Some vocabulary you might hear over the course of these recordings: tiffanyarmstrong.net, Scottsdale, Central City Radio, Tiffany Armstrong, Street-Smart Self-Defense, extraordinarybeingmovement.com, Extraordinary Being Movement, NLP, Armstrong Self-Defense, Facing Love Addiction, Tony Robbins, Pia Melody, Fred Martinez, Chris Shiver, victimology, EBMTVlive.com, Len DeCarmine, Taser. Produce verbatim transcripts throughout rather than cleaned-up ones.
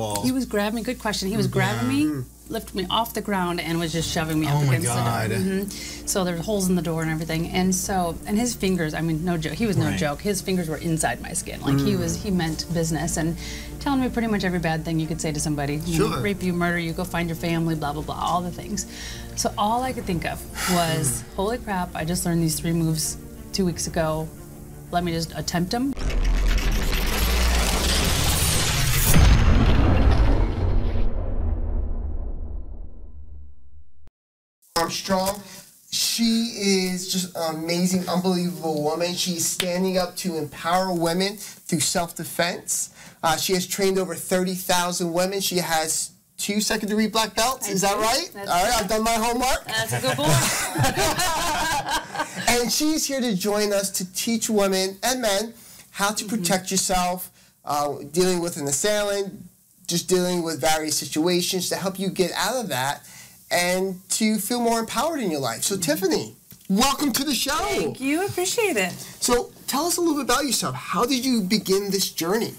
wall? He was grabbing me. Good question. He was mm-hmm. grabbing me, lifted me off the ground, and was just shoving me up oh against God. the door. Mm-hmm. So there were holes in the door and everything. And so, and his fingers, I mean, no joke. He was no right. joke. His fingers were inside my skin. Like mm. he was, he meant business. And telling me pretty much every bad thing you could say to somebody. Sure. You know, rape you, murder you, go find your family, blah, blah, blah, all the things. So all I could think of was, holy crap, I just learned these three moves two weeks ago. Let me just attempt them. Armstrong. She is just an amazing, unbelievable woman. She's standing up to empower women through self-defense. Uh, she has trained over thirty thousand women. She has two second-degree black belts. I is do. that right? That's All right, good. I've done my homework. That's a good boy. And she's here to join us to teach women and men how to protect mm-hmm. yourself, uh, dealing with an assailant, just dealing with various situations to help you get out of that and to feel more empowered in your life. So, mm-hmm. Tiffany, welcome to the show. Thank you. Appreciate it. So, tell us a little bit about yourself. How did you begin this journey?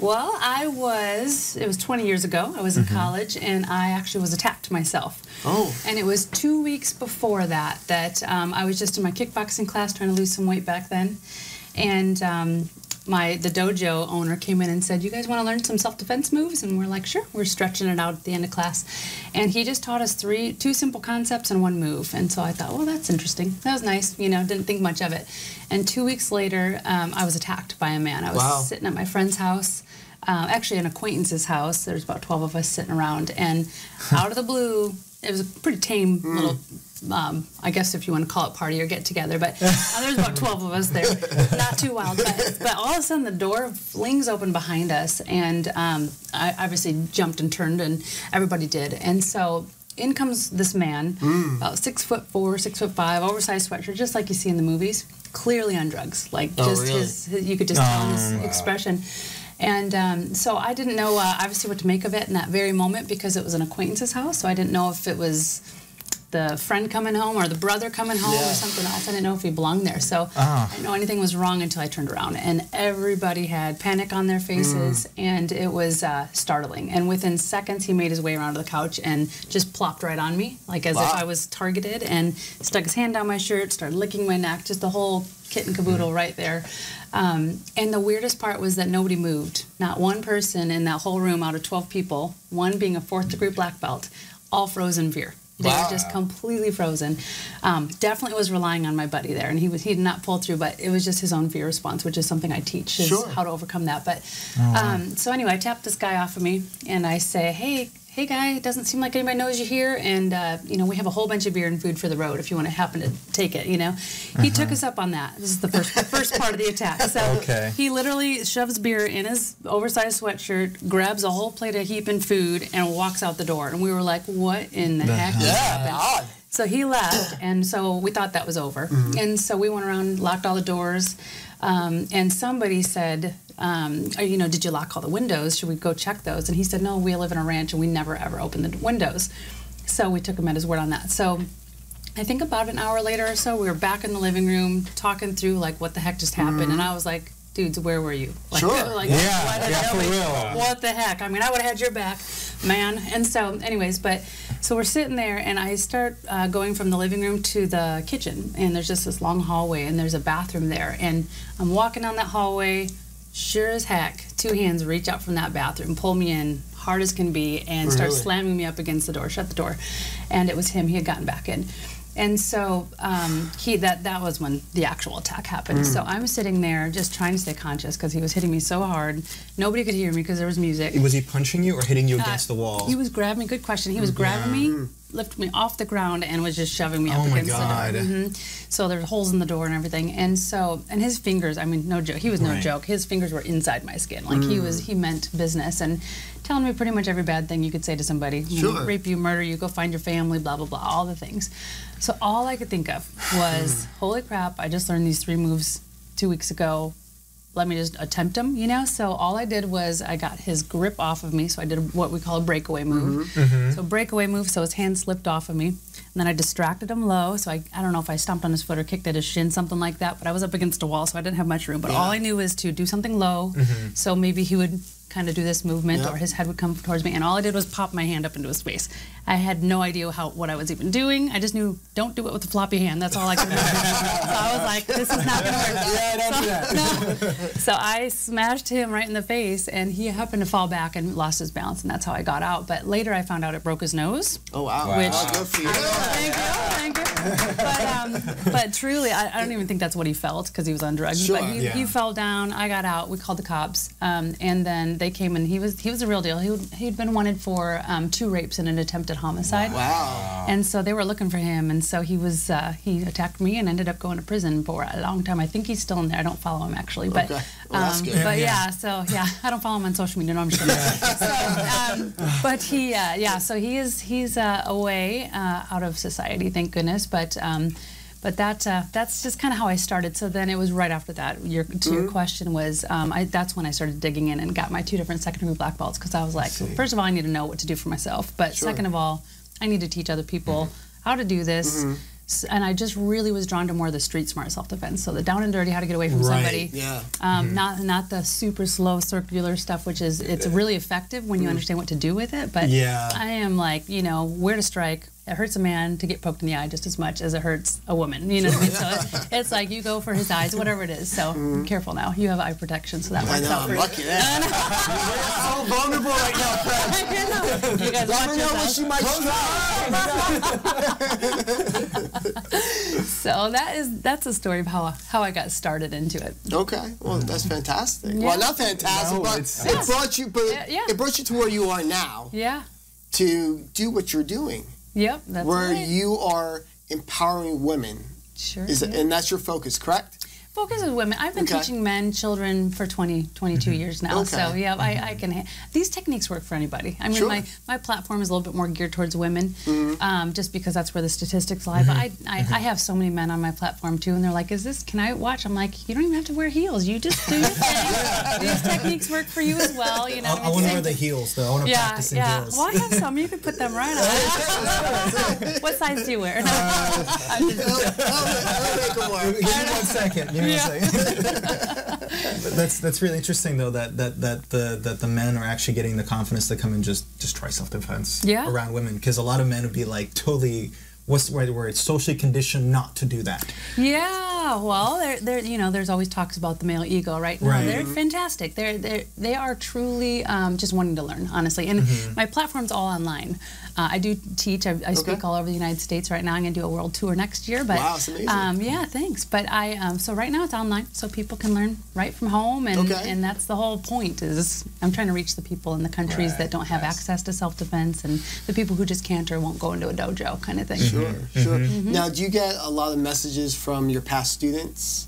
Well, I was, it was twenty years ago. I was mm-hmm. in college, and I actually was attacked myself. Oh. And it was two weeks before that that um, I was just in my kickboxing class trying to lose some weight back then. And um, my the dojo owner came in and said, you guys want to learn some self-defense moves? And we're like, sure. We're stretching it out at the end of class. And he just taught us three, two simple concepts and one move. And so I thought, well, that's interesting. That was nice. You know, didn't think much of it. And two weeks later, um, I was attacked by a man. I was wow. sitting at my friend's house, uh, actually an acquaintance's house. There's about twelve of us sitting around. And out of the blue, it was a pretty tame mm. little... Um, I guess if you want to call it party or get together, but uh, there's about twelve of us there, not too wild, but, but all of a sudden the door flings open behind us, and um, I obviously jumped and turned, and everybody did, and so in comes this man, mm. about six foot four, six foot five, oversized sweatshirt, just like you see in the movies, clearly on drugs, like oh, just really? his, his, you could just oh, tell his wow. expression. And um, so I didn't know uh, obviously what to make of it in that very moment, because it was an acquaintance's house, so I didn't know if it was the friend coming home or the brother coming home yeah. or something else. I didn't know if he belonged there. So oh. I didn't know anything was wrong until I turned around. And everybody had panic on their faces, mm. and it was uh, startling. And within seconds, he made his way around to the couch and just plopped right on me, like as wow. if I was targeted, and stuck his hand down my shirt, started licking my neck, just the whole kit and caboodle mm. right there. Um, and the weirdest part was that nobody moved. Not one person in that whole room out of twelve people, one being a fourth-degree black belt, all froze in fear. They wow. were just completely frozen. Um, definitely was relying on my buddy there, and he was he did not pull through, but it was just his own fear response, which is something I teach, is sure. how to overcome that. But oh, wow. um, so anyway, I tapped this guy off of me, and I say, hey, hey, guy, it doesn't seem like anybody knows you here, and uh, you know, we have a whole bunch of beer and food for the road if you want to happen to take it. You know, he uh-huh. took us up on that. This is the first the first part of the attack. So okay. he literally shoves beer in his oversized sweatshirt, grabs a whole plate of heaping food, and walks out the door. And we were like, "What in the, the heck?" Yeah. So he left, and so we thought that was over. Mm-hmm. And so we went around, locked all the doors, um, and somebody said, Um, you know, did you lock all the windows? Should we go check those? And he said, no, we live in a ranch and we never ever open the windows. So we took him at his word on that. So I think about an hour later or so, we were back in the living room talking through like what the heck just happened. Mm-hmm. And I was like, dudes, where were you? Like, sure. Like, yeah, yeah, for real. What the heck? I mean, I would have had your back, man. And so anyways, but so we're sitting there, and I start uh, going from the living room to the kitchen. And there's just this long hallway, and there's a bathroom there. And I'm walking down that hallway. Sure as heck, two hands reach out from that bathroom, pull me in hard as can be, and start really? slamming me up against the door, shut the door. And it was him. He had gotten back in. And so um, he that, that was when the actual attack happened. Mm. So I'm sitting there just trying to stay conscious because he was hitting me so hard. Nobody could hear me because there was music. Was he punching you or hitting you uh, against the wall? He was grabbing me. Good question. He was grabbing me, lifted me off the ground, and was just shoving me up oh against the door. Mm-hmm. So there were holes in the door and everything. And so, and his fingers, I mean, no joke. He was no right. joke. His fingers were inside my skin. Like mm. he was, he meant business. And telling me pretty much every bad thing you could say to somebody. You sure. know, rape you, murder you, go find your family, blah, blah, blah, all the things. So all I could think of was, holy crap, I just learned these three moves two weeks ago. Let me just attempt them, you know? So all I did was I got his grip off of me. So I did what we call a breakaway move. Mm-hmm. So breakaway move, so his hand slipped off of me. And then I distracted him low. So I, I don't know if I stomped on his foot or kicked at his shin, something like that. But I was up against a wall, so I didn't have much room. But yeah. all I knew is to do something low. Mm-hmm. So maybe he would kind of do this movement, yeah. or his head would come towards me, and all I did was pop my hand up into his face. I had no idea how what I was even doing. I just knew, don't do it with a floppy hand. That's all I could do. So I was like, this is not going to work. Yeah, don't do that. No. So I smashed him right in the face, and he happened to fall back and lost his balance, and that's how I got out. But later I found out it broke his nose. Oh, wow. Which, wow. Good for you. I, thank you, thank you. But, um, but truly, I, I don't even think that's what he felt, because he was on drugs. Sure. But he, yeah. he fell down. I got out. We called the cops, um, and then they came, and he was he was a real deal. He would, he'd been wanted for um, two rapes and an attempted homicide. Wow. And so they were looking for him, and so he was uh, he attacked me and ended up going to prison for a long time. I think he's still in there. I don't follow him, actually, but okay. well, um, but yeah. yeah, so yeah, I don't follow him on social media. No, I'm just kidding. Yeah. So, um, but he uh, yeah, so he is he's uh, away uh, out of society, thank goodness. But um, but that uh, that's just kind of how I started. So then it was right after that. Your to mm-hmm. your question was um, I, that's when I started digging in and got my two different secondary black belts, because I was like, well, first of all, I need to know what to do for myself, but sure. second of all, I need to teach other people mm-hmm. how to do this. Mm-hmm. And I just really was drawn to more of the street smart self-defense, so the down and dirty, how to get away from right. somebody, yeah. um, mm-hmm. not not the super slow circular stuff, which is it's really effective when you mm-hmm. understand what to do with it. But yeah. I am like, you know, where to strike. It hurts a man to get poked in the eye just as much as it hurts a woman. You know what I mean? So it's, it's like you go for his eyes, whatever it is. So mm. careful now. You have eye protection, so that I works know, out I'm for lucky, you. I know. I'm so vulnerable right now, friend. You guys watch yourself. She might so that is that's a story of how how I got started into it. Okay, well that's fantastic. Yeah. Well, not fantastic, no, but it's, it brought you, but yeah, yeah. it brought you to where you are now. Yeah. To do what you're doing. Yep, that's where right. you are empowering women. Sure. Is it, yeah. And that's your focus, correct? Focus is women. I've been okay. teaching men, children for twenty, twenty-two mm-hmm. years now. Okay. So, yeah, mm-hmm. I, I can. Ha- These techniques work for anybody. I mean, sure. my, my platform is a little bit more geared towards women, mm-hmm. um, just because that's where the statistics lie. Mm-hmm. But I I, mm-hmm. I have so many men on my platform, too, and they're like, is this, can I watch? I'm like, you don't even have to wear heels. You just do your thing. These techniques work for you as well. You know, I, I want to wear the heels, though. I want to yeah, practice in yeah. heels. Well, I have some. You could put them right on. What size do you wear? Uh, I'm just, I'll, I'll make them work. Give me one second. You know, yeah. that's that's really interesting though that that that the that the men are actually getting the confidence to come and just just try self-defense yeah. around women, because a lot of men would be like totally what's the right word socially conditioned not to do that. Yeah, well, there there you know there's always talks about the male ego, right? No, right. They're fantastic. They're they they are truly um, just wanting to learn, honestly. And mm-hmm. my platform's all online. Uh, I do teach. I, I okay. speak all over the United States right now. I'm going to do a world tour next year. But, wow, that's amazing. Um, yeah, thanks. But I um, so right now it's online, so people can learn right from home, and okay. and that's the whole point. Is I'm trying to reach the people in the countries right. that don't have yes. access to self-defense, and the people who just can't or won't go into a dojo kind of thing. Sure, mm-hmm. sure. Mm-hmm. Now, do you get a lot of messages from your past students?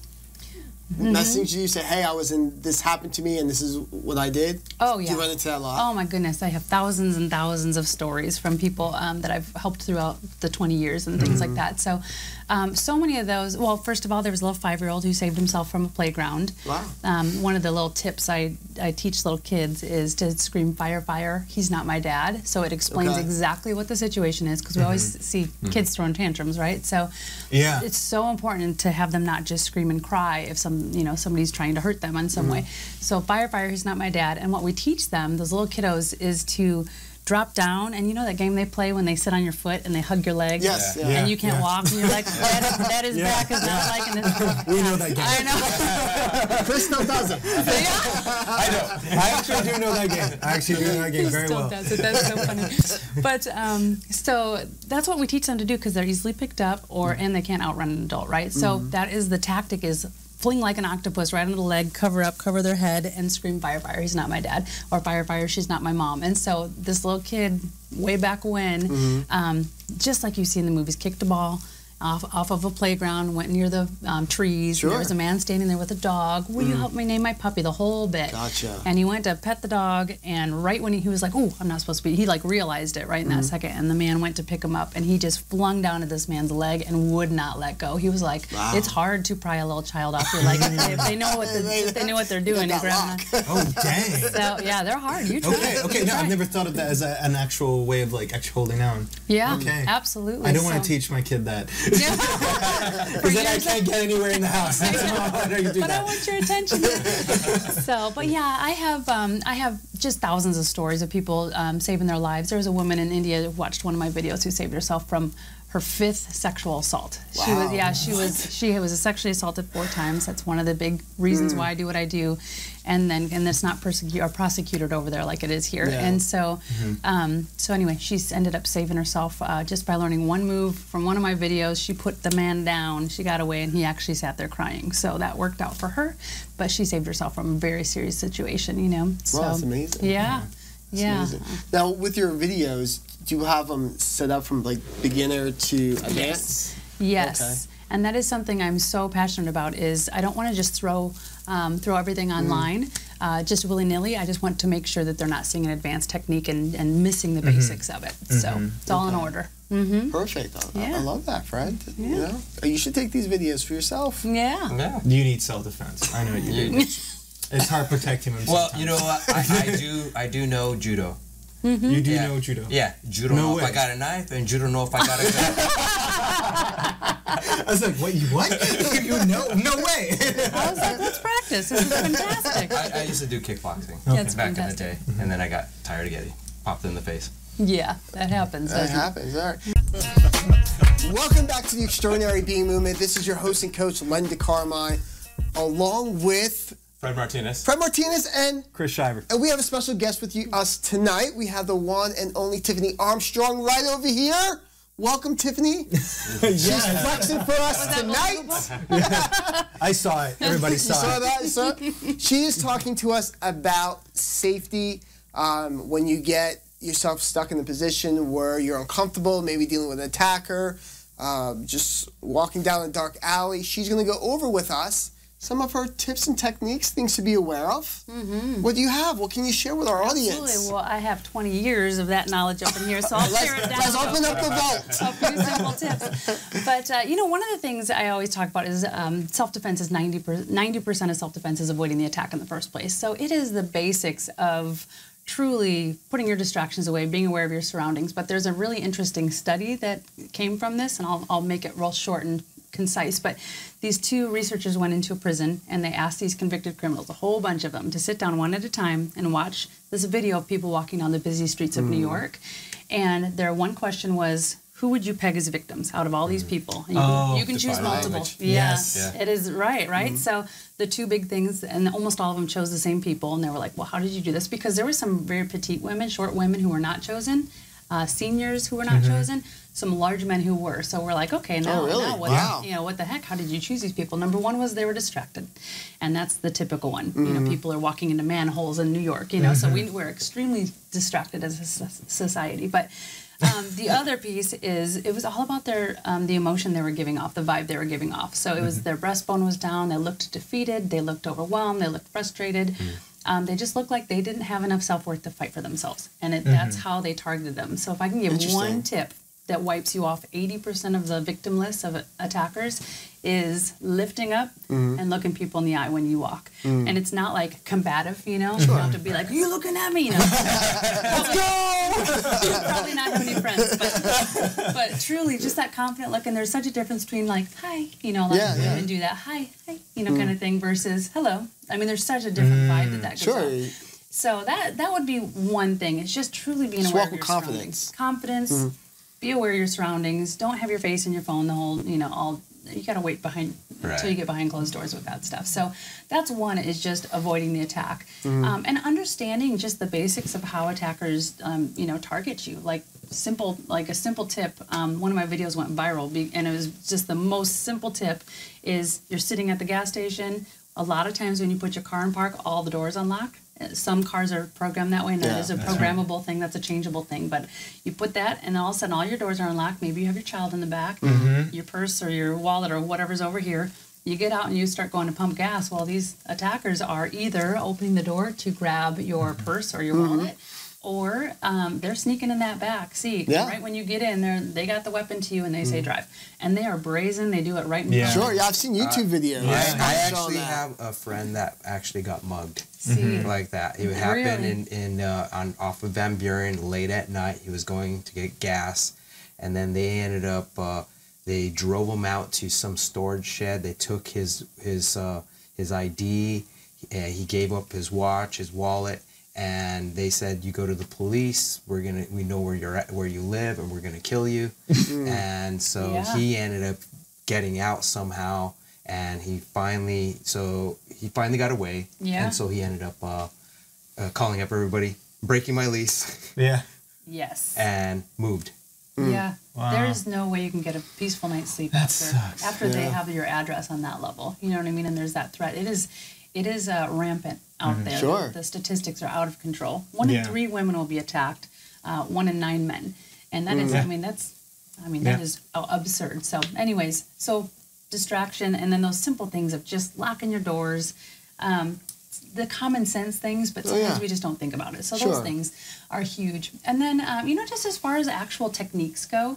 Mm-hmm. Message you say, hey, I was in this happened to me and this is what I did. Oh yeah. Do you run into that a lot? Oh my goodness, I have thousands and thousands of stories from people um, that I've helped throughout the twenty years and things mm-hmm. like that. So, um, so many of those. Well, first of all, there was a little five-year-old who saved himself from a playground. Wow. Um, one of the little tips I I teach little kids is to scream fire, fire. He's not my dad. So it explains okay. exactly what the situation is, because we mm-hmm. always see mm-hmm. kids throwing tantrums, right? So, yeah, it's so important to have them not just scream and cry if some. You know, somebody's trying to hurt them in some mm-hmm. way. So fire, fire, he's not my dad. And what we teach them, those little kiddos, is to drop down. And you know that game they play when they sit on your foot and they hug your leg? Yes. Yeah. Yeah. And you can't yeah. walk. And you're like, that, that is yeah. back is yeah. not like an yeah. We know that game. I know. Crystal does it. Yeah. I know. I actually do know that game. I actually do know that game he very still well. Does it. That's so funny. But um, so that's what we teach them to do, because they're easily picked up, or and they can't outrun an adult, right? So mm-hmm. that is the tactic, is fling like an octopus right under the leg, cover up, cover their head, and scream, fire, fire, he's not my dad, or fire, fire, she's not my mom. And so this little kid, way back when, mm-hmm. um, just like you see in the movies, kicked a ball off off of a playground, went near the um, trees, sure. and there was a man standing there with a dog, will mm-hmm. you help me name my puppy, the whole bit. Gotcha. And he went to pet the dog, and right when he, he was like, oh, I'm not supposed to be, he like realized it right in mm-hmm. that second, and the man went to pick him up, and he just flung down at this man's leg and would not let go. He was like, wow. It's hard to pry a little child off your leg. If they, if they know what the, if they know what they're doing. They oh, dang. So, yeah, they're hard. You try. Okay, okay, no, I've never thought of that as a, an actual way of like actually holding on. Yeah, okay. Absolutely. I don't so. want to teach my kid that. Yeah. Because then I can't get anywhere in the house. I know. I know you do but that. I want your attention. So, but yeah, I have um, I have just thousands of stories of people um, saving their lives. There was a woman in India who watched one of my videos who saved herself from her fifth sexual assault. Wow. She was, yeah, she was, she was sexually assaulted four times. That's one of the big reasons mm. why I do what I do. And then, and it's not persecuted or prosecuted over there like it is here. Yeah. And so, mm-hmm. um, so anyway, she's ended up saving herself uh, just by learning one move from one of my videos. She put the man down, she got away, and he actually sat there crying. So that worked out for her, but she saved herself from a very serious situation, you know? Wow, so, that's amazing. Yeah, yeah. That's yeah. Now, with your videos, do you have them set up from like beginner to advanced? Yes. Yes. Okay. And that is something I'm so passionate about, is I don't want to just throw um, throw everything online mm. uh, just willy-nilly. I just want to make sure that they're not seeing an advanced technique and, and missing the mm-hmm. basics of it. Mm-hmm. So it's all okay. in order. Mm-hmm. Perfect. I, yeah. I love that, Fred. Yeah. You know, you should take these videos for yourself. Yeah. No. You need self-defense. I know what you need. It's hard protecting himself. Well, sometimes. You know what? I, I do. I do know judo. Mm-hmm. You do yeah. know judo. Yeah, judo no know way. If I got a knife, and judo know if I got a gun. I was like, wait, what? You know? No way. I was like, let's practice. This is fantastic. I, I used to do kickboxing okay. back fantastic. in the day, mm-hmm. and then I got tired of getting popped in the face. Yeah, that happens. That happens. All right. Welcome back to the Extraordinary Being Movement. This is your host and coach, Len DeCarmine, along with Fred Martinez. Fred Martinez and Chris Shiver. And we have a special guest with you, us tonight. We have the one and only Tiffany Armstrong right over here. Welcome, Tiffany. She's yeah. flexing for us tonight. Yeah. I saw it. Everybody saw, saw it. That? You saw that? She is talking to us about safety um, when you get yourself stuck in the position where you're uncomfortable, maybe dealing with an attacker, um, just walking down a dark alley. She's going to go over with us some of her tips and techniques, things to be aware of. Mm-hmm. What do you have? What can you share with our Absolutely. audience? Absolutely. Well, I have twenty years of that knowledge up in here, so I'll share it down. Let's open up the vault. A few simple tips. But, uh, you know, one of the things I always talk about is um, self-defense is ninety percent, ninety percent of self-defense is avoiding the attack in the first place. So it is the basics of truly putting your distractions away, being aware of your surroundings. But there's a really interesting study that came from this, and I'll, I'll make it real short and concise, but these two researchers went into a prison and they asked these convicted criminals, a whole bunch of them, to sit down one at a time and watch this video of people walking down the busy streets of mm. New York. And their one question was, who would you peg as victims out of all these people? And you, oh, you can choose multiple. Yeah, yes. Yeah. It is right, right? Mm-hmm. So the two big things, and almost all of them chose the same people, and they were like, well, how did you do this? Because there were some very petite women, short women who were not chosen, uh, seniors who were not mm-hmm. chosen, some large men who were. So we're like, okay, now, oh, really? now what, wow. you know, what the heck? How did you choose these people? Number one was they were distracted. And that's the typical one. Mm-hmm. You know, people are walking into manholes in New York, you know, mm-hmm. so we, we're extremely distracted as a society. But um, the other piece is it was all about their um, the emotion they were giving off, the vibe they were giving off. So it was mm-hmm. their breastbone was down. They looked defeated. They looked overwhelmed. They looked frustrated. Mm-hmm. Um, they just looked like they didn't have enough self-worth to fight for themselves. And it, mm-hmm. that's how they targeted them. So if I can give one tip that wipes you off eighty percent of the victim list of attackers is lifting up mm-hmm. and looking people in the eye when you walk. Mm. And it's not like combative, you know? Sure. You don't have to be like, are you looking at me? You know? Let's go! Probably not have any friends, but, but truly just that confident look. And there's such a difference between like, hi, you know, a lot of women do that, hi, hi, you know, mm. kind of thing versus hello. I mean, there's such a different mm. vibe that that gives sure. off. So that that would be one thing. It's just truly being just aware of your confidence. Confidence. Mm. Be aware of your surroundings. Don't have your face in your phone the whole, you know, all, you gotta wait behind, right. until you get behind closed doors with that stuff. So that's one, is just avoiding the attack. Mm-hmm. Um, and understanding just the basics of how attackers, um, you know, target you. Like simple, like a simple tip, um, one of my videos went viral, be, and it was just the most simple tip, is you're sitting at the gas station. A lot of times when you put your car in park, all the doors unlock. Some cars are programmed that way, and yeah, that is a programmable right. thing. That's a changeable thing. But you put that, and all of a sudden, all your doors are unlocked. Maybe you have your child in the back, mm-hmm. your purse or your wallet or whatever's over here. You get out and you start going to pump gas. Well, these attackers are either opening the door to grab your purse or your mm-hmm. wallet, or um, they're sneaking in that back seat. Yeah. Right when you get in, they they got the weapon to you, and they mm-hmm. say drive. And they are brazen. They do it right in yeah. front. Sure, yeah, I've seen YouTube uh, videos. Yeah. I, I actually have a friend that actually got mugged. See, like that. It would happen really? in, in uh, on off of Van Buren late at night. He was going to get gas, and then they ended up, uh, they drove him out to some storage shed. They took his his uh, his I D. Uh, he gave up his watch, his wallet. and they said, you go to the police, we're gonna, we know where you're at, where you live, and we're gonna kill you. And so yeah. he ended up getting out somehow, and he finally, so he finally got away. Yeah. And so he ended up uh, uh, calling up everybody, breaking my lease. Yeah. Yes. And moved. Mm. Yeah. Wow. There is no way you can get a peaceful night's sleep that after sucks. after yeah. they have your address on that level. You know what I mean? And there's that threat. It is, it is uh, rampant out mm-hmm. there. Sure. The, the statistics are out of control. One yeah. in three women will be attacked. Uh, one in nine men, and that mm. is. Yeah. I mean, that's. I mean, yeah. that is absurd. So, anyways, so distraction, and then those simple things of just locking your doors. Um, the common sense things, but sometimes oh, yeah. we just don't think about it. So sure. those things are huge. And then, um, you know, just as far as actual techniques go,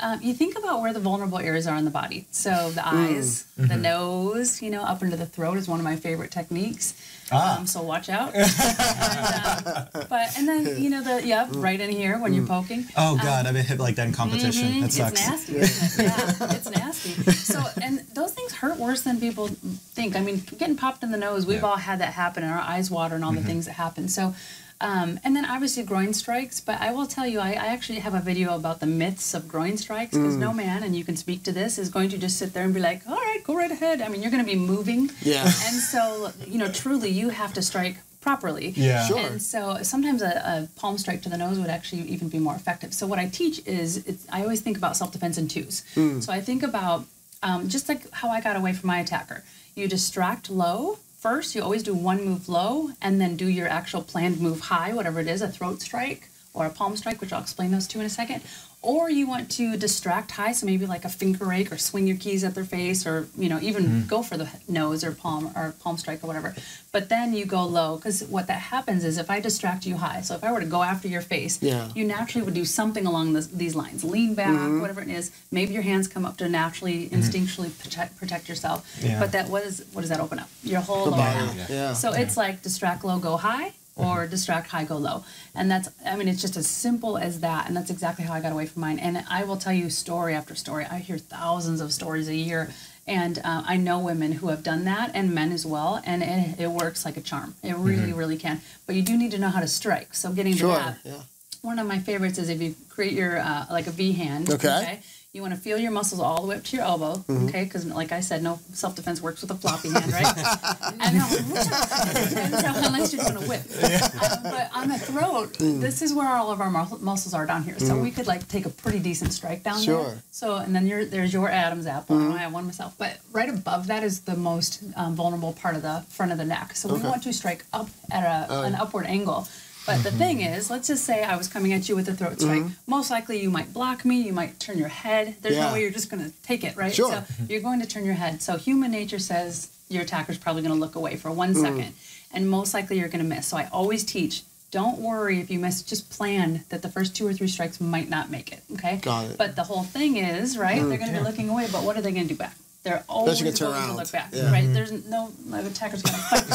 um, you think about where the vulnerable areas are in the body. So the eyes, mm. mm-hmm. the nose, you know, up into the throat is one of my favorite techniques. Ah. Um, so watch out. and, um, but and then, you know, the yeah, mm. right in here when mm. you're poking. Oh, God, um, I've been hit like that in competition. Mm-hmm. That sucks. It's nasty, isn't it? Yeah, it's nasty. So, and those things hurt worse than people think. I mean, getting popped in the nose, we've yeah. all had that happen, and our eyes water and all mm-hmm. the things that happen. So, um, and then obviously groin strikes, but I will tell you, I, I actually have a video about the myths of groin strikes, because mm. no man, and you can speak to this, is going to just sit there and be like, all right, go right ahead. I mean, you're going to be moving. Yeah. And so, you know, truly, you have to strike properly. Yeah. Sure. And so sometimes a, a palm strike to the nose would actually even be more effective. So what I teach is, it's, I always think about self-defense in twos. Mm. So I think about um, just like how I got away from my attacker. You distract low. First, you always do one move low, and then do your actual planned move high, whatever it is, a throat strike or a palm strike, which I'll explain those two in a second. Or you want to distract high, so maybe like a finger rake or swing your keys at their face, or, you know, even mm. go for the nose or palm or palm strike or whatever. But then you go low, because what that happens is if I distract you high, so if I were to go after your face, yeah. you naturally would do something along this, these lines. Lean back, mm-hmm. whatever it is. Maybe your hands come up to naturally, mm-hmm. instinctually protect, protect yourself. Yeah. But that what, is, what does that open up? Your whole lower half. Yeah. Yeah. So yeah. it's like distract low, go high. Or distract high, go low. And that's, I mean, it's just as simple as that. And that's exactly how I got away from mine. And I will tell you story after story. I hear thousands of stories a year. And uh, I know women who have done that, and men as well. And it, it works like a charm. It really, mm-hmm. really can. But you do need to know how to strike. So getting sure. to that. Yeah. One of my favorites is if you create your, uh, like a V hand. Okay. okay? You want to feel your muscles all the way up to your elbow, mm-hmm. okay? Because, like I said, no self-defense works with a floppy hand, right? and, and so, unless you're doing a whip. Um, but on the throat, mm. this is where all of our mus- muscles are down here. So mm. we could, like, take a pretty decent strike down sure. there. So, and then you're, there's your Adam's apple. Mm. I have one myself. But right above that is the most um, vulnerable part of the front of the neck. So okay. we want to strike up at a, uh, an upward angle. But the thing is, let's just say I was coming at you with a throat strike. Mm-hmm. Most likely you might block me, you might turn your head. There's yeah. no way you're just going to take it, right? Sure. So you're going to turn your head. So human nature says your attacker's probably going to look away for one mm. second. And most likely you're going to miss. So I always teach, don't worry if you miss. Just plan that the first two or three strikes might not make it, okay? Got it. But the whole thing is, right, mm, they're going to yeah. be looking away, but what are they going to do back? They're always going to look back, yeah. right? Mm-hmm. There's no, my attacker's going to fight me.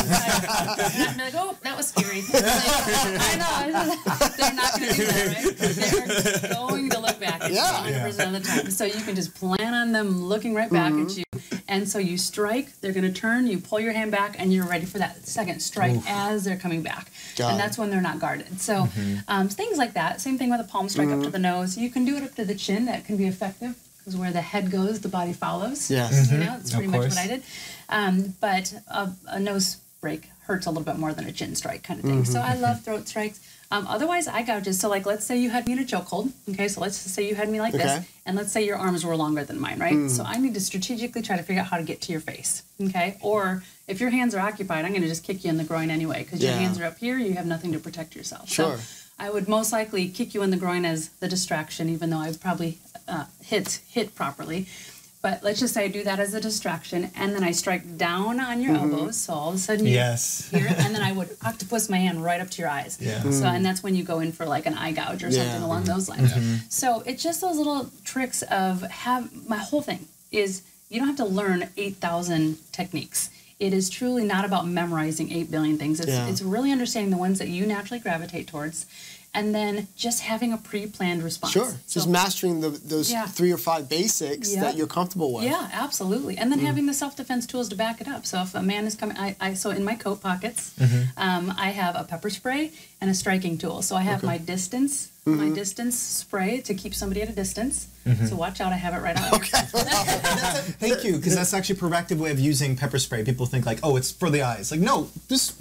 I'm like, oh, that was scary. Like, I know. They're not going to do that, right? They're going to look back at yeah. you one hundred percent yeah. of the time. So you can just plan on them looking right back mm-hmm. at you. And so you strike, they're going to turn, you pull your hand back, and you're ready for that second strike Oof. as they're coming back. Got and that's when they're not guarded. So mm-hmm. um, things like that. Same thing with a palm strike mm-hmm. up to the nose. You can do it up to the chin. That can be effective. Because where the head goes, the body follows. Yes. Mm-hmm. You know, that's pretty much what I did. Um, but a, a nose break hurts a little bit more than a chin strike kind of thing. Mm-hmm. So I love throat strikes. Um, otherwise, eye gouges. So, like, let's say you had me in a chokehold. Okay, so let's say you had me like okay. this. And let's say your arms were longer than mine, right? Mm. So I need to strategically try to figure out how to get to your face. Okay? Or if your hands are occupied, I'm going to just kick you in the groin anyway. Because yeah. your hands are up here, you have nothing to protect yourself. Sure. So I would most likely kick you in the groin as the distraction, even though I would probably uh, hit hit properly. But let's just say I do that as a distraction, and then I strike down on your mm-hmm. elbows, so all of a sudden you yes. hear it, and then I would octopus my hand right up to your eyes. Yeah. Mm-hmm. So, and that's when you go in for like an eye gouge or yeah. something along mm-hmm. those lines. Mm-hmm. So it's just those little tricks of have, my whole thing is you don't have to learn eight thousand techniques. It is truly not about memorizing eight billion things. It's, yeah. it's really understanding the ones that you naturally gravitate towards and then just having a pre-planned response. Sure, so, just mastering the, those yeah. three or five basics yep. that you're comfortable with. Yeah, absolutely. And then mm. having the self-defense tools to back it up. So if a man is coming, I, I so in my coat pockets, mm-hmm. um, I have a pepper spray and a striking tool. So I have okay. my distance, mm-hmm. my distance spray to keep somebody at a distance. Mm-hmm. So watch out, I have it right out. Okay. Thank you, because that's actually a proactive way of using pepper spray. People think like, oh, it's for the eyes. Like, no, this...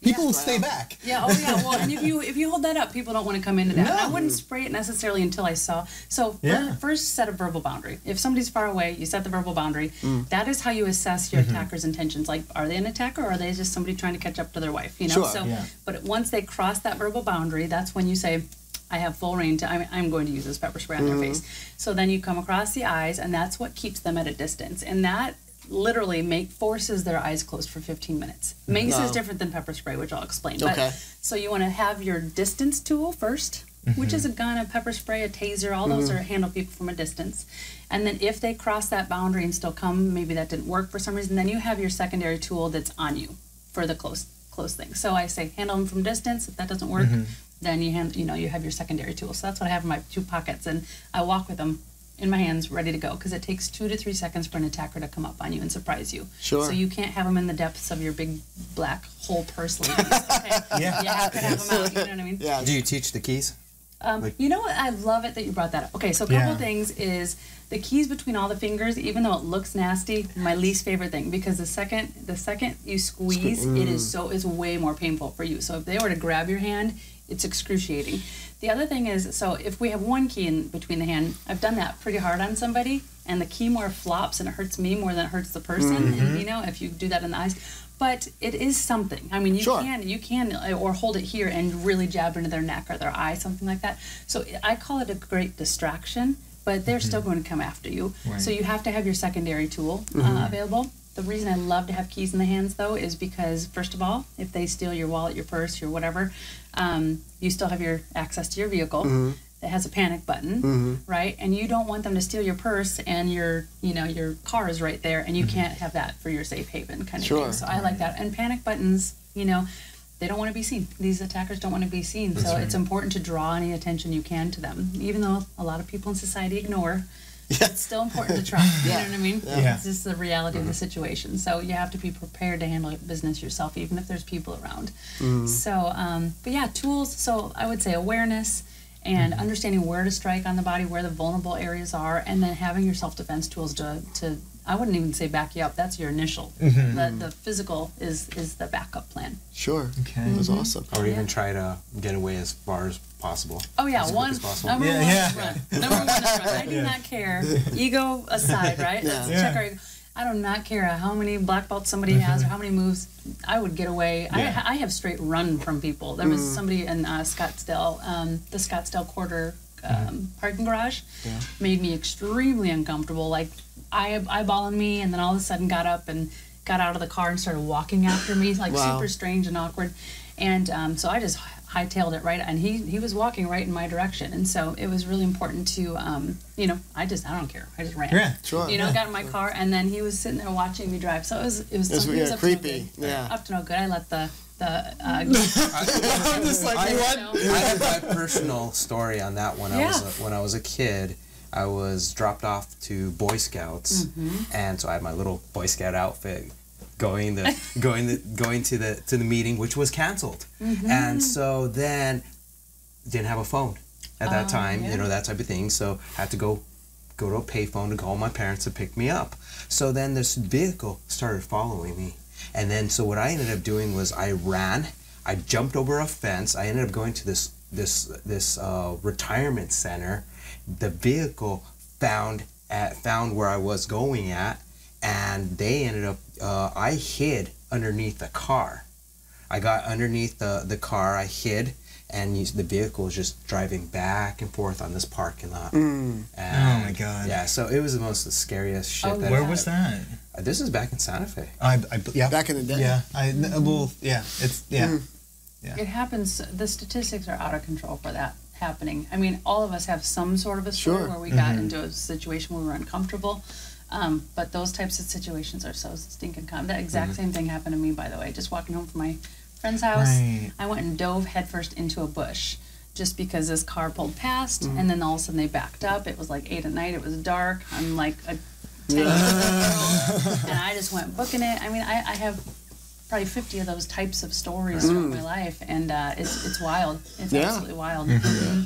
People yeah, will stay back. Yeah, oh yeah. Well, and if you if you hold that up, people don't want to come into that. No. And I wouldn't spray it necessarily until I saw. So yeah. first, set a verbal boundary. If somebody's far away, you set the verbal boundary. Mm. That is how you assess your mm-hmm. attacker's intentions. Like, are they an attacker, or are they just somebody trying to catch up to their wife? You know. Sure, so, yeah. but once they cross that verbal boundary, that's when you say, I have full reign to, I'm, I'm going to use this pepper spray on mm-hmm. their face. So then you come across the eyes, and that's what keeps them at a distance. And that. Literally make forces their eyes closed for fifteen minutes. Mace no. is different than pepper spray, which I'll explain. But, okay. So you want to have your distance tool first, mm-hmm. which is a gun, a pepper spray, a taser. All mm-hmm. those are handle people from a distance. And then if they cross that boundary and still come, maybe that didn't work for some reason, then you have your secondary tool that's on you for the close close thing. So I say handle them from distance. If that doesn't work, mm-hmm. then you hand, you know you have your secondary tool. So that's what I have in my two pockets, and I walk with them in my hands, ready to go, because it takes two to three seconds for an attacker to come up on you and surprise you. Sure. So you can't have them in the depths of your big black hole purse. Okay. yeah. You have to have them out, you know what I mean? Yeah. Do you teach the keys? Um, like, you know what? I love it that you brought that up. Okay, so a couple yeah. things is the keys between all the fingers, even though it looks nasty, my least favorite thing, because the second the second you squeeze, mm. it is so it's way more painful for you. So if they were to grab your hand, it's excruciating. The other thing is, so if we have one key in between the hand, I've done that pretty hard on somebody, and the key more flops, and it hurts me more than it hurts the person, mm-hmm. and, you know, if you do that in the eyes. But it is something. I mean, you sure. can, you can, or hold it here and really jab into their neck or their eye, something like that. So I call it a great distraction, but they're mm-hmm. still going to come after you. Right. So you have to have your secondary tool mm-hmm. uh, available. The reason I love to have keys in the hands, though, is because, first of all, if they steal your wallet, your purse, your whatever, um, you still have your access to your vehicle mm-hmm. that has a panic button, mm-hmm. right? And you don't want them to steal your purse and your, you know, your car is right there, and you mm-hmm. can't have that for your safe haven kind of sure. thing. So I like that. And panic buttons, you know, they don't want to be seen. These attackers don't want to be seen. That's so right. it's important to draw any attention you can to them, even though a lot of people in society ignore. Yeah. It's still important to try. You yeah. know what I mean? Yeah. It's just the reality mm-hmm. of the situation. So you have to be prepared to handle business yourself, even if there's people around. Mm-hmm. So, um, but yeah, tools. So I would say awareness and mm-hmm. understanding where to strike on the body, where the vulnerable areas are, and then having your self-defense tools to, to I wouldn't even say back you up. That's your initial. Mm-hmm. The, the physical is, is the backup plan. Sure. Okay. Mm-hmm. That's awesome. I would yeah. even try to get away as far as possible. Oh yeah, as one, number yeah, one yeah. is run. Number one is run. I do yeah. not care, ego aside, right? Yeah. Let's yeah. check our ego. I do not care how many black belts somebody has or how many moves. I would get away. Yeah. I, I have straight run from people. There was mm. somebody in uh, Scottsdale, um, the Scottsdale Quarter um, mm-hmm. parking garage, yeah. made me extremely uncomfortable. Like eye, eyeballing me, and then all of a sudden got up and got out of the car and started walking after me, like wow. super strange and awkward. And um, so I just hightailed it right, and he he was walking right in my direction, and so it was really important to um you know I just I don't care I just ran yeah sure you know yeah. got in my car, and then he was sitting there watching me drive, so it was it was, it was, it was up creepy to no yeah up to no good. I let the the uh, I'm just like I, what? I, I have my personal story on that one. I yeah. was a, when I was a kid, I was dropped off to Boy Scouts, mm-hmm. and so I had my little Boy Scout outfit. Going the going the going to the to the meeting, which was canceled, mm-hmm. and so then didn't have a phone at that uh, time, yeah. you know, that type of thing. So I had to go go to a payphone to call my parents to pick me up. So then this vehicle started following me, and then so what I ended up doing was I ran, I jumped over a fence, I ended up going to this this this uh, retirement center. The vehicle found at found where I was going at, and they ended up. Uh, I hid underneath the car. I got underneath the, the car, I hid, and used, the vehicle was just driving back and forth on this parking lot. Mm. And, oh my God. Yeah, so it was the most the scariest shit oh, that Where I was that? Uh, this is back in Santa Fe. I, I, yeah. Back in the day. Yeah, I, well, yeah, it's, yeah. Mm. yeah. It happens, the statistics are out of control for that happening. I mean, all of us have some sort of a story sure. where we mm-hmm. got into a situation where we were uncomfortable. Um, but those types of situations are so stinking common. That exact mm-hmm. same thing happened to me, by the way. Just walking home from my friend's house, right. I went and dove headfirst into a bush. just because this car pulled past, mm-hmm. and then all of a sudden they backed up. It was like eight at night. It was dark. I'm like a ten year old, and I just went booking it. I mean, I, I have probably fifty of those types of stories mm. throughout my life, and uh, it's it's wild. It's yeah. absolutely wild. Mm-hmm.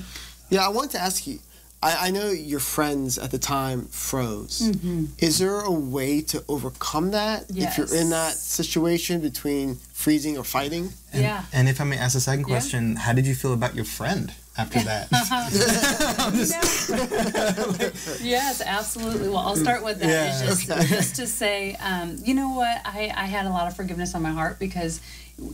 Yeah, I wanted to ask you. I, I know your friends at the time froze. Mm-hmm. Is there a way to overcome that yes. if you're in that situation between freezing or fighting? And, yeah. And if I may ask a second question, yeah. how did you feel about your friend after that? Yes, absolutely. Well, I'll start with that. Yeah, just, okay. just to say, um, you know what? I, I had a lot of forgiveness on my heart because,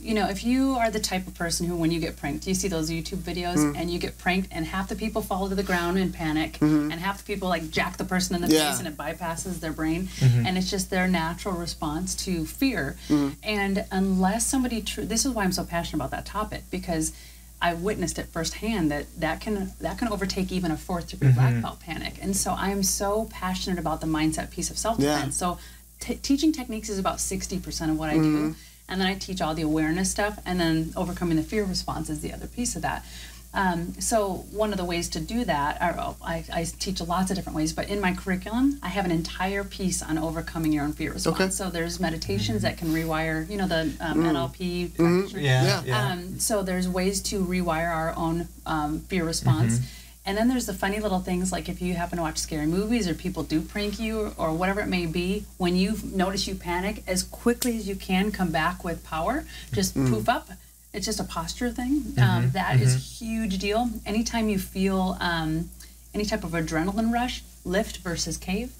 you know, if you are the type of person who, when you get pranked, you see those YouTube videos mm. and you get pranked and half the people fall to the ground and panic mm-hmm. and half the people like jack the person in the yeah. face and it bypasses their brain mm-hmm. and it's just their natural response to fear. Mm-hmm. And unless somebody, tr- this is why I'm so passionate about that topic, because I witnessed it firsthand that that can that can overtake even a fourth degree mm-hmm. black belt panic. And so I am so passionate about the mindset piece of self-defense. Yeah. So t- teaching techniques is about sixty percent of what I mm-hmm. do. And then I teach all the awareness stuff, and then overcoming the fear response is the other piece of that. Um, so one of the ways to do that, I, I, I teach lots of different ways, but in my curriculum, I have an entire piece on overcoming your own fear response. Okay. So there's meditations that can rewire, you know, the um, mm. N L P. Mm-hmm. Yeah. Yeah. Yeah. Um, so there's ways to rewire our own um, fear response. Mm-hmm. And then there's the funny little things, like if you happen to watch scary movies or people do prank you or, or whatever it may be, when you notice you panic, as quickly as you can, come back with power, just mm. poof up. It's just a posture thing. Mm-hmm. Um, that mm-hmm. is a huge deal. Anytime you feel um, any type of adrenaline rush, lift versus cave.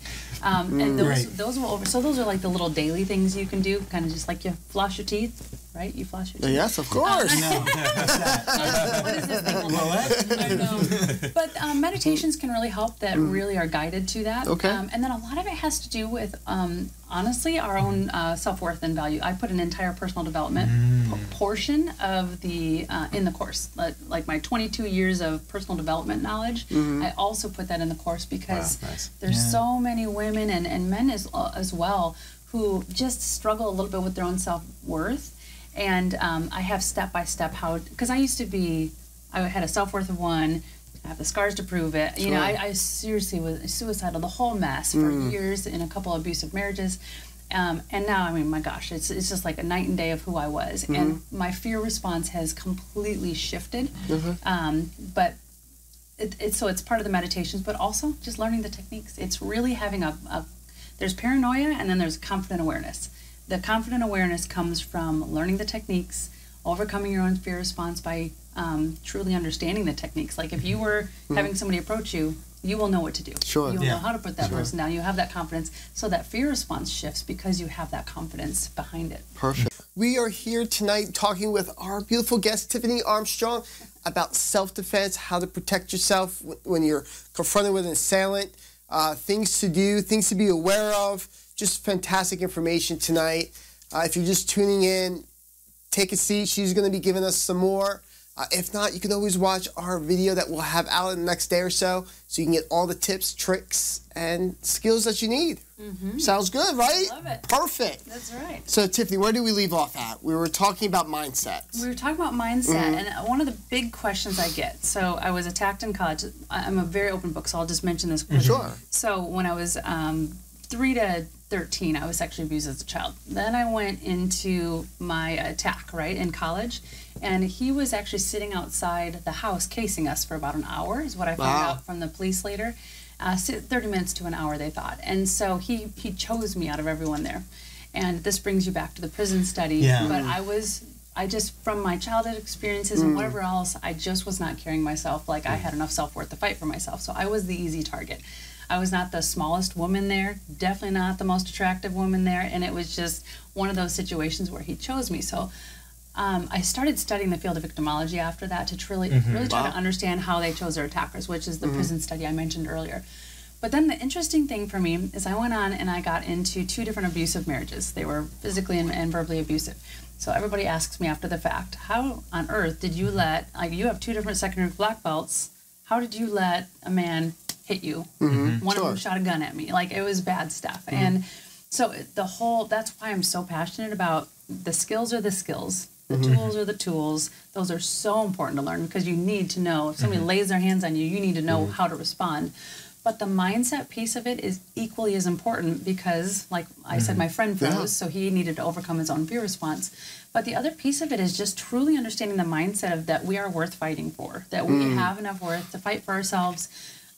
Um, mm, and those right. those will over. So those are like the little daily things you can do, kind of just like you floss your teeth. Right? You flush your teeth? Yes, of course. Um, no, no, what is this thing? Well, what? I know. But um, meditations can really help that mm. really are guided to that. Okay. Um, and then a lot of it has to do with, um, honestly, our own uh, self-worth and value. I put an entire personal development mm. p- portion of the uh, in the course. Like, like my twenty-two years of personal development knowledge, mm-hmm. I also put that in the course because wow, nice. there's yeah. so many women and, and men as, uh, as well who just struggle a little bit with their own self-worth. And um, I have step-by-step how, because I used to be, I had a self-worth of one, I have the scars to prove it. You sure. know, I, I seriously was suicidal, the whole mess for mm. years in a couple of abusive marriages. Um, and now, I mean, my gosh, it's it's just like a night and day of who I was. Mm-hmm. And my fear response has completely shifted. Mm-hmm. Um, but it, it, so it's part of the meditations, but also just learning the techniques. It's really having a, a there's paranoia and then there's confident awareness. The confident awareness comes from learning the techniques, overcoming your own fear response by um, truly understanding the techniques. Like if you were mm. having somebody approach you, you will know what to do. Sure. You'll yeah. know how to put that sure. person down. You'll have that confidence. So that fear response shifts because you have that confidence behind it. Perfect. We are here tonight talking with our beautiful guest, Tiffany Armstrong, about self-defense, how to protect yourself when you're confronted with an assailant, uh, things to do, things to be aware of. Just fantastic information tonight. Uh, if you're just tuning in, take a seat. She's going to be giving us some more. Uh, if not, you can always watch our video that we'll have out in the next day or so, so you can get all the tips, tricks, and skills that you need. Mm-hmm. Sounds good, right? Love it. Perfect. That's right. So, Tiffany, where do we leave off at? We were talking about mindset. We were talking about mindset, mm-hmm. and one of the big questions I get. So, I was attacked in college. I'm a very open book, so I'll just mention this quickly. Sure. So, when I was um, three to thirteen, I was sexually abused as a child. Then I went into my attack, right, in college. And he was actually sitting outside the house casing us for about an hour, is what I found wow. out from the police later. Uh, thirty minutes to an hour, they thought. And so he, he chose me out of everyone there. And this brings you back to the prison study. Yeah. But I was, I just, from my childhood experiences mm. and whatever else, I just was not carrying myself like mm. I had enough self-worth to fight for myself. So I was the easy target. I was not the smallest woman there, definitely not the most attractive woman there, and it was just one of those situations where he chose me. So um, I started studying the field of victimology after that to truly, mm-hmm. really try wow. to understand how they chose their attackers, which is the mm-hmm. prison study I mentioned earlier. But then the interesting thing for me is I went on and I got into two different abusive marriages. They were physically and, and verbally abusive. So everybody asks me after the fact, how on earth did you let, like you have two different secondary black belts, how did you let a man hit you? Mm-hmm. One sure. of them shot a gun at me. Like, it was bad stuff. Mm-hmm. And so the whole, that's why I'm so passionate about the skills are the skills. The mm-hmm. tools are the tools. Those are so important to learn because you need to know. If somebody mm-hmm. lays their hands on you, you need to know mm-hmm. how to respond. But the mindset piece of it is equally as important because, like I mm-hmm. said, my friend froze, yeah. so he needed to overcome his own fear response. But the other piece of it is just truly understanding the mindset of that we are worth fighting for, that we mm. have enough worth to fight for ourselves.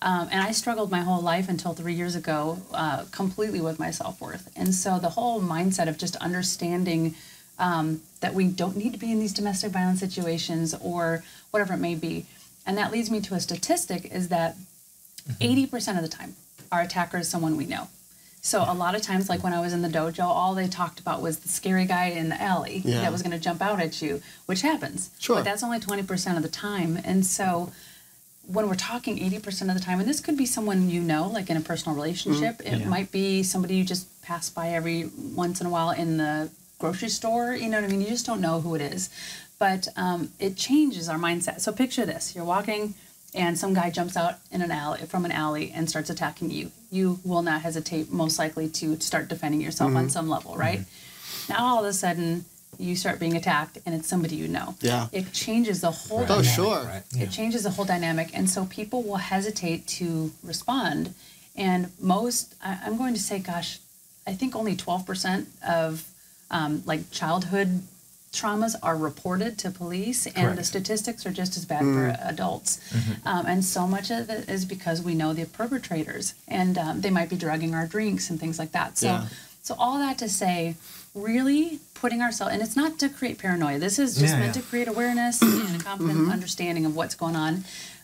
Um, and I struggled my whole life until three years ago uh, completely with my self-worth. And so the whole mindset of just understanding um, that we don't need to be in these domestic violence situations or whatever it may be. And that leads me to a statistic is that mm-hmm. eighty percent of the time our attacker is someone we know. So a lot of times, like when I was in the dojo, all they talked about was the scary guy in the alley yeah. that was going to jump out at you, which happens. Sure. But that's only twenty percent of the time. And so when we're talking eighty percent of the time, and this could be someone you know, like in a personal relationship, mm, it yeah. might be somebody you just pass by every once in a while in the grocery store, you know what I mean? You just don't know who it is. But um, it changes our mindset. So picture this. You're walking and some guy jumps out in an alley from an alley and starts attacking you. You will not hesitate, most likely, to start defending yourself mm-hmm. on some level, right? Mm-hmm. Now all of a sudden you start being attacked, and it's somebody you know. Yeah, it changes the whole. Right. Dynamic. Oh, sure. Right. Yeah. It changes the whole dynamic, and so people will hesitate to respond. And most, I, I'm going to say, gosh, I think only twelve percent of um, like childhood traumas are reported to police, and correct. The statistics are just as bad mm. for adults. Mm-hmm. Um, and so much of it is because we know the perpetrators, and um, they might be drugging our drinks and things like that. So, yeah. so all that to say, really putting ourselves, and it's not to create paranoia. This is just yeah, meant yeah. to create awareness and a confident mm-hmm. understanding of what's going on.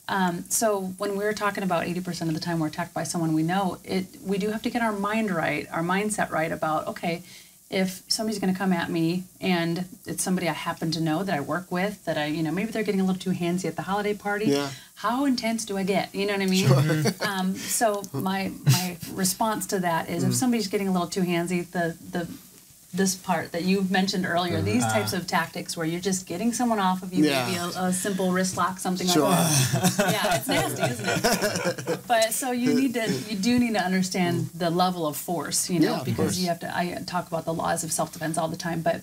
Um, so when we're talking about eighty percent of the time we're attacked by someone we know, it we do have to get our mind right, our mindset right about, okay, if somebody's going to come at me and it's somebody I happen to know that I work with, that I, you know, maybe they're getting a little too handsy at the holiday party. Yeah. How intense do I get? You know what I mean? Sure. Um, so my my response to that is mm. if somebody's getting a little too handsy, the the this part that you mentioned earlier, mm. these uh, types of tactics where you're just getting someone off of you, yeah. maybe a, a simple wrist lock, something sure. like that. Yeah, it's nasty, isn't it? But so you need to, you do need to understand the level of force, you know, yeah, because you have to, I talk about the laws of self-defense all the time, but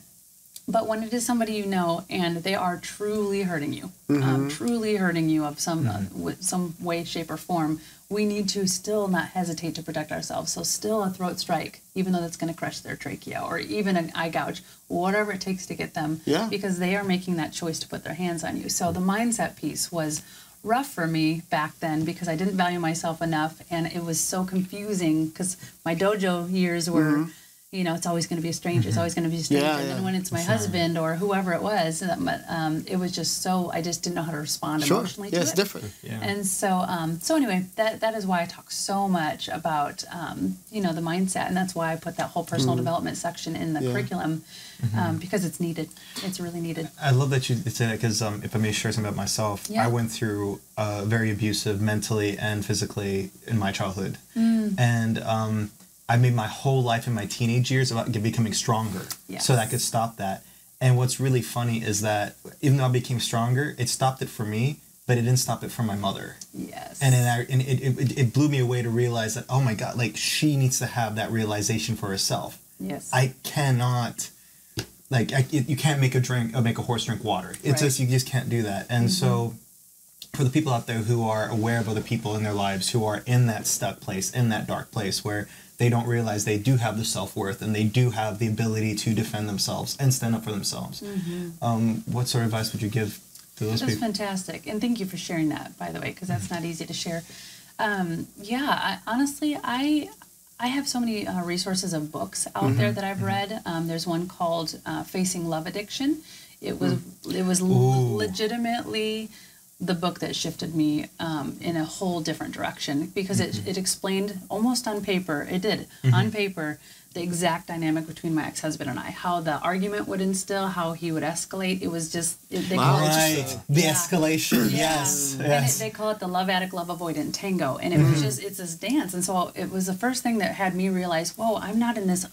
but when it is somebody you know and they are truly hurting you, mm-hmm. um, truly hurting you of some, mm-hmm. uh, w- some way, shape, or form, we need to still not hesitate to protect ourselves. So still a throat strike, even though that's going to crush their trachea, or even an eye gouge, whatever it takes to get them, yeah. because they are making that choice to put their hands on you. So the mindset piece was rough for me back then because I didn't value myself enough, and it was so confusing because my dojo years were, mm-hmm. you know, it's always going to be a stranger, mm-hmm. it's always going to be a stranger. Yeah, and yeah. then when it's my Sorry. husband or whoever it was, um, it was just so, I just didn't know how to respond sure. emotionally yeah, to it. Yeah, it's different. Yeah. And so, um, so anyway, that that is why I talk so much about, um, you know, the mindset, and that's why I put that whole personal mm. development section in the yeah. curriculum, mm-hmm. um, because it's needed. It's really needed. I love that you said it because um, if I may share something about myself, yeah. I went through uh, very abusive mentally and physically in my childhood. Mm. And um I made my whole life in my teenage years about becoming stronger yes. so that I could stop that. And what's really funny is that even though I became stronger, it stopped it for me, but it didn't stop it for my mother. Yes. And, then I, and it, it, it blew me away to realize that, oh my God, like she needs to have that realization for herself. Yes. I cannot, like I, you can't make a drink, or make a horse drink water. It's right. just, you just can't do that. And mm-hmm. so for the people out there who are aware of other people in their lives, who are in that stuck place, in that dark place where they don't realize they do have the self-worth and they do have the ability to defend themselves and stand up for themselves. Mm-hmm. Um, what sort of advice would you give to those people? That's fantastic. And thank you for sharing that, by the way, because that's mm-hmm. not easy to share. Um, yeah, I, honestly, I I have so many uh, resources of books out mm-hmm. there that I've mm-hmm. read. Um, there's one called uh, Facing Love Addiction. It was, mm. it was l- legitimately the book that shifted me um, in a whole different direction because mm-hmm. it, it explained almost on paper, it did, mm-hmm. on paper, the exact dynamic between my ex-husband and I, how the argument would instill, how he would escalate. It was just... It, they call right. it just the yeah. escalation, yeah. yes. And yes. It, they call it the love addict, love avoidant tango. And it mm-hmm. was just, it's this dance. And so it was the first thing that had me realize, whoa, I'm not in this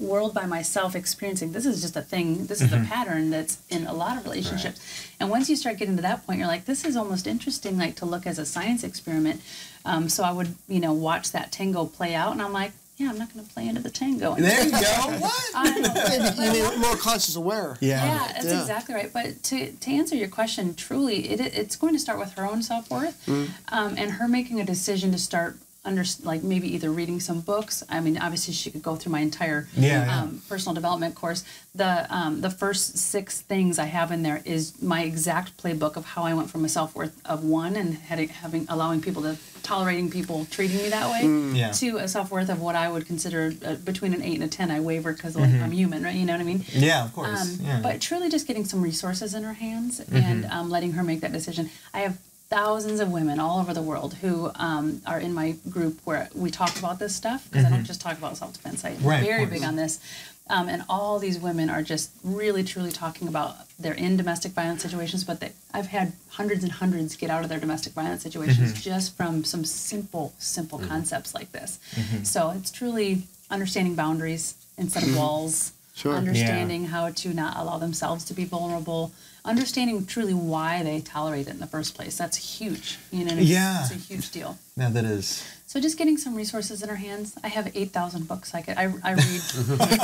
world by myself experiencing. This is just a thing. This is mm-hmm. a pattern that's in a lot of relationships. Right. And once you start getting to that point, you're like, this is almost interesting, like to look as a science experiment. Um, so I would, you know, watch that tango play out, and I'm like, yeah, I'm not going to play into the tango. And there you go. What? I know, but, well, you mean more conscious aware. Yeah, yeah that's yeah. exactly right. But to, to answer your question, truly, it, it's going to start with her own self-worth mm. um, and her making a decision to start under, like maybe either reading some books. I mean, obviously she could go through my entire yeah, yeah. Um, personal development course. The um, the first six things I have in there is my exact playbook of how I went from a self-worth of one and had, having allowing people to, tolerating people treating me that way mm, yeah. to a self-worth of what I would consider uh, between an eight and a ten. I waver because like, mm-hmm. I'm human, right? You know what I mean? Yeah, of course. Um, yeah. But truly just getting some resources in her hands mm-hmm. and um, letting her make that decision. I have thousands of women all over the world who um, are in my group where we talk about this stuff, because mm-hmm. I don't just talk about self-defense. I'm right, very big on this. Um, and all these women are just really, truly talking about they're in domestic violence situations, but they, I've had hundreds and hundreds get out of their domestic violence situations mm-hmm. just from some simple, simple mm-hmm. concepts like this. Mm-hmm. So it's truly understanding boundaries instead of walls, sure. understanding yeah. how to not allow themselves to be vulnerable, understanding truly why they tolerate it in the first place. That's huge. You know, it's, yeah. it's a huge deal. Yeah, that is. So just getting some resources in her hands. I have eight thousand books I could, I, I read.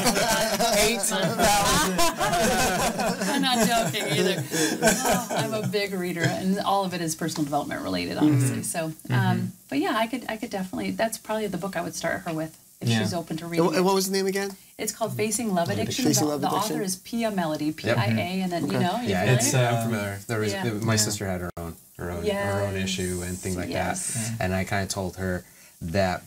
eight thousand. I'm not joking either. Oh, I'm a big reader, and all of it is personal development related, honestly. Mm-hmm. So, um, mm-hmm. but yeah, I could, I could definitely, that's probably the book I would start her with if yeah. she's open to reading. And what was the name again? It's called Facing Love Addiction. Facing the, Love the Addiction. Author is Pia Melody, P I A, and then, okay. you know, yeah, it's, uh, I'm familiar. There was, yeah. My yeah. sister had her own her own, yes. her own issue and things like yes. that. Yeah. And I kind of told her that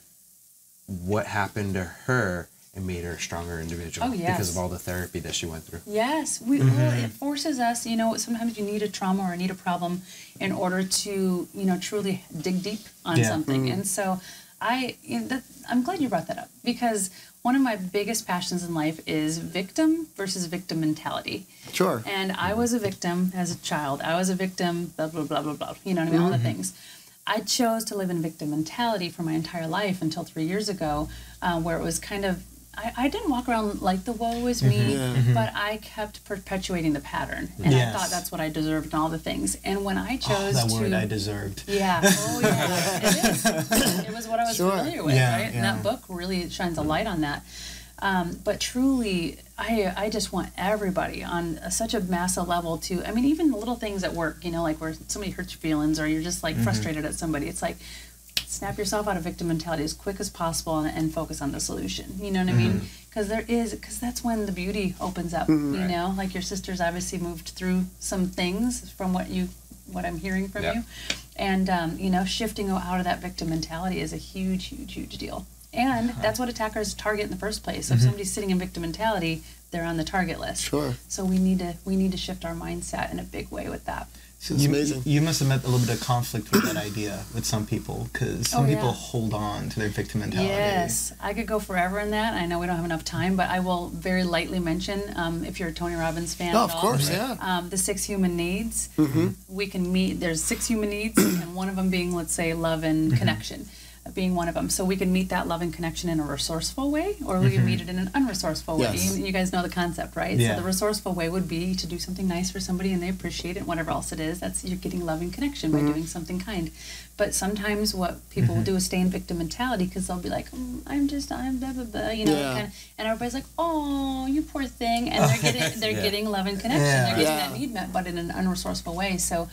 what happened to her and made her a stronger individual oh, yes. because of all the therapy that she went through. Yes, we, mm-hmm. well, it forces us, you know, sometimes you need a trauma or need a problem in order to, you know, truly dig deep on yeah. something. Mm-hmm. And so I, you know, that, I'm glad you brought that up, because one of my biggest passions in life is victim versus victim mentality. Sure. And I was a victim as a child. I was a victim, blah, blah, blah, blah, blah. You know what I mean? Mm-hmm. All the things. I chose to live in victim mentality for my entire life until three years ago, uh, where it was kind of, I, I didn't walk around like the woe is me, mm-hmm. but I kept perpetuating the pattern. And yes. I thought that's what I deserved and all the things. And when I chose oh, that to... that word, I deserved. Yeah. Oh, yeah. It is. It was what I was sure. familiar with, yeah, right? Yeah. And that book really shines a light on that. Um, but truly, I I just want everybody on a, such a massive level to, I mean, even the little things at work, you know, like where somebody hurts your feelings or you're just like mm-hmm. frustrated at somebody. It's like, snap yourself out of victim mentality as quick as possible and, and focus on the solution. You know what mm-hmm. I mean? Because there is, because that's when the beauty opens up. Mm-hmm. You know, like your sister's obviously moved through some things from what you, what I'm hearing from yep. you, and um, you know, shifting out of that victim mentality is a huge, huge, huge deal. And uh-huh. that's what attackers target in the first place. So mm-hmm. if somebody's sitting in victim mentality, they're on the target list. Sure. So we need to we need to shift our mindset in a big way with that. So you, amazing. You must have met a little bit of conflict with that idea with some people, because some oh, yeah. people hold on to their victim mentality. Yes, I could go forever in that. I know we don't have enough time, but I will very lightly mention, um, if you're a Tony Robbins fan oh, at all, of course, yeah. um, the six human needs. Mm-hmm. We can meet, there's six human needs, and one of them being, let's say, love and mm-hmm. connection. Being one of them. So we can meet that love and connection in a resourceful way, or we mm-hmm. can meet it in an unresourceful yes. way. You, you guys know the concept, right? Yeah. So the resourceful way would be to do something nice for somebody and they appreciate it, whatever else it is. That's, you're getting love and connection mm-hmm. by doing something kind. But sometimes what people mm-hmm. will do is stay in victim mentality, because they'll be like, mm, I'm just, I'm blah, blah, blah, you know, yeah. kind of, and everybody's like, oh, you poor thing. And they're getting, they're yeah. getting love and connection. Yeah. They're getting yeah. that need met, but in an unresourceful way. So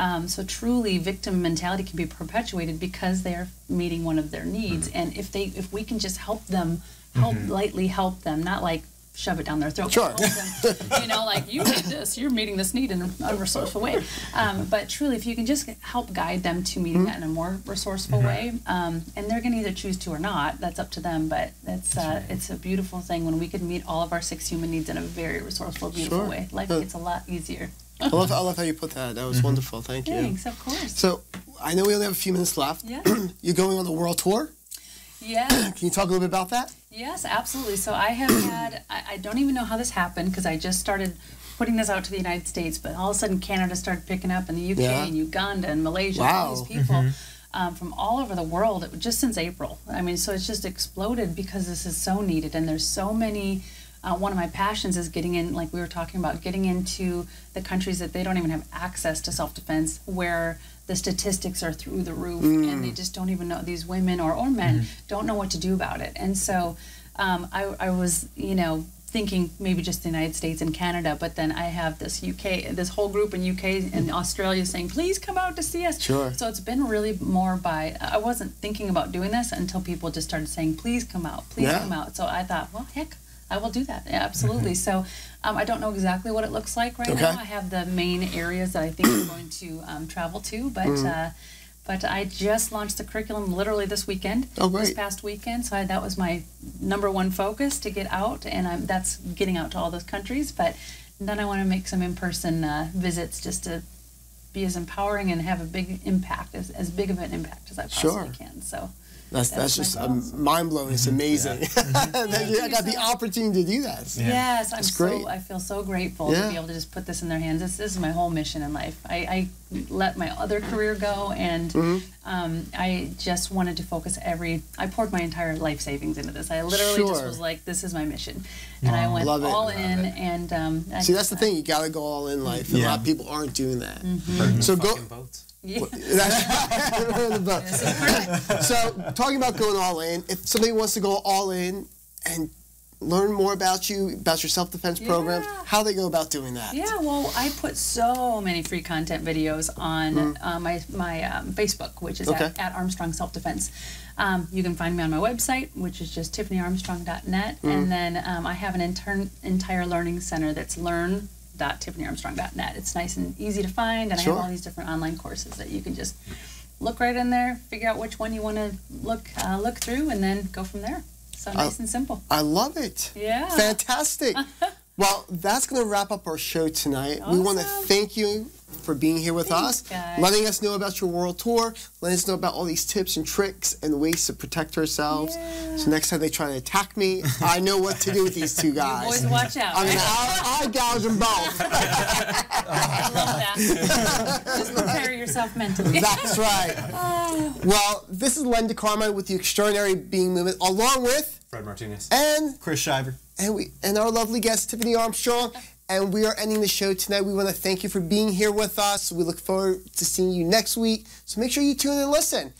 Um, so truly, victim mentality can be perpetuated because they're meeting one of their needs. Mm-hmm. And if they, if we can just help them, help mm-hmm. lightly help them, not like shove it down their throat. Sure. Them, you know, like, you need this, you're meeting this need in a resourceful way. Um, but truly, if you can just help guide them to meeting mm-hmm. that in a more resourceful mm-hmm. way, um, and they're going to either choose to or not, that's up to them. But that's, that's uh, right. it's a beautiful thing when we can meet all of our six human needs in a very resourceful, beautiful sure. way. Life uh, gets a lot easier. I love, I love how you put that. That was mm-hmm. wonderful. Thank Thanks, you. Thanks, of course. So, I know we only have a few minutes left. Yeah. You're going on the world tour? Yeah. Can you talk a little bit about that? Yes, absolutely. So, I have had, I, I don't even know how this happened, because I just started putting this out to the United States, but all of a sudden Canada started picking up, and the U K yeah. and Uganda and Malaysia, wow. all these people. Mm-hmm. Um, from all over the world, it, just since April. I mean, so it's just exploded, because this is so needed, and there's so many. Uh, one of my passions is getting in, like we were talking about, getting into the countries that they don't even have access to self-defense, where the statistics are through the roof, mm. and they just don't even know, these women or, or men mm. don't know what to do about it. And so um, I, I was, you know, thinking maybe just the United States and Canada, but then I have this U K, this whole group in U K and Australia saying, please come out to see us. Sure. So it's been really more by, I wasn't thinking about doing this until people just started saying, please come out, please yeah. come out. So I thought, well, heck, I will do that. Yeah, absolutely. Mm-hmm. So um, I don't know exactly what it looks like right okay. now. I have the main areas that I think we're going to um, travel to, but mm. uh, but I just launched the curriculum literally this weekend, oh, great. this past weekend. So I, that was my number one focus, to get out, and I'm, that's getting out to all those countries. But then I want to make some in-person uh, visits just to be as empowering and have a big impact, as, as big of an impact as I possibly sure. can. So. That's, that's, that's just mind-blowing. It's amazing. Yeah. that, yeah, I got the opportunity to do that. Yeah. Yes, I'm great. So, I feel so grateful yeah. to be able to just put this in their hands. This, this is my whole mission in life. I, I let my other career go, and mm-hmm. um, I just wanted to focus every... I poured my entire life savings into this. I literally sure. just was like, this is my mission. And wow. I went Love all it. in. and um, I See, that's that. the thing. You got to go all in life. Yeah. A lot of people aren't doing that. Mm-hmm. So go... Boats. Yeah. So, talking about going all in, if somebody wants to go all in and learn more about you, about your self-defense yeah. programs, how they go about doing that? Yeah, well, I put so many free content videos on mm. uh, my, my um, Facebook, which is okay. at, at Armstrong Self-Defense. Um, you can find me on my website, which is just tiffany armstrong dot net, mm. and then um, I have an intern, entire learning center that's learn tiffany armstrong dot net. It's nice and easy to find, and sure. I have all these different online courses that you can just look right in there, figure out which one you want to look uh, look through, and then go from there. So nice I, and simple. I love it. Yeah. Fantastic. Well, that's going to wrap up our show tonight. Awesome. We want to thank you for being here with Thanks, us, guys. letting us know about your world tour, letting us know about all these tips and tricks and ways to protect ourselves. Yeah. So next time they try to attack me, I know what to do with these two guys. Boys, watch out. I mean, I, I gouge them both. I love that. Just prepare yourself mentally. That's right. Oh. Well, this is Len DeCarmine with the Extraordinary Being Movement, along with Fred Martinez and Chris Shiver, and we and our lovely guest Tiffany Armstrong. And we are ending the show tonight. We want to thank you for being here with us. We look forward to seeing you next week. So make sure you tune in and listen.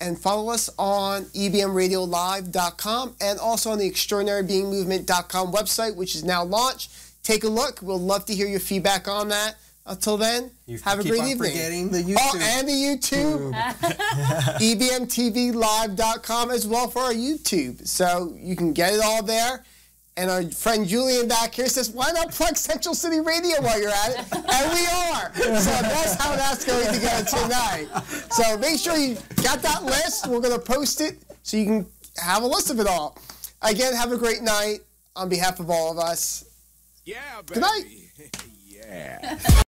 And follow us on E B M Radio Live dot com and also on the extraordinary being movement dot com website, which is now launched. Take a look. We'll love to hear your feedback on that. Until then, you have a great evening. Forgetting the YouTube. Oh, and the YouTube. E B M T V live dot com as well for our YouTube. So you can get it all there. And our friend Julian back here says, why not plug Central City Radio while you're at it? And we are. So that's how that's going to go tonight. So make sure you got that list. We're going to post it so you can have a list of it all. Again, have a great night on behalf of all of us. Yeah, baby. Good night. Yeah.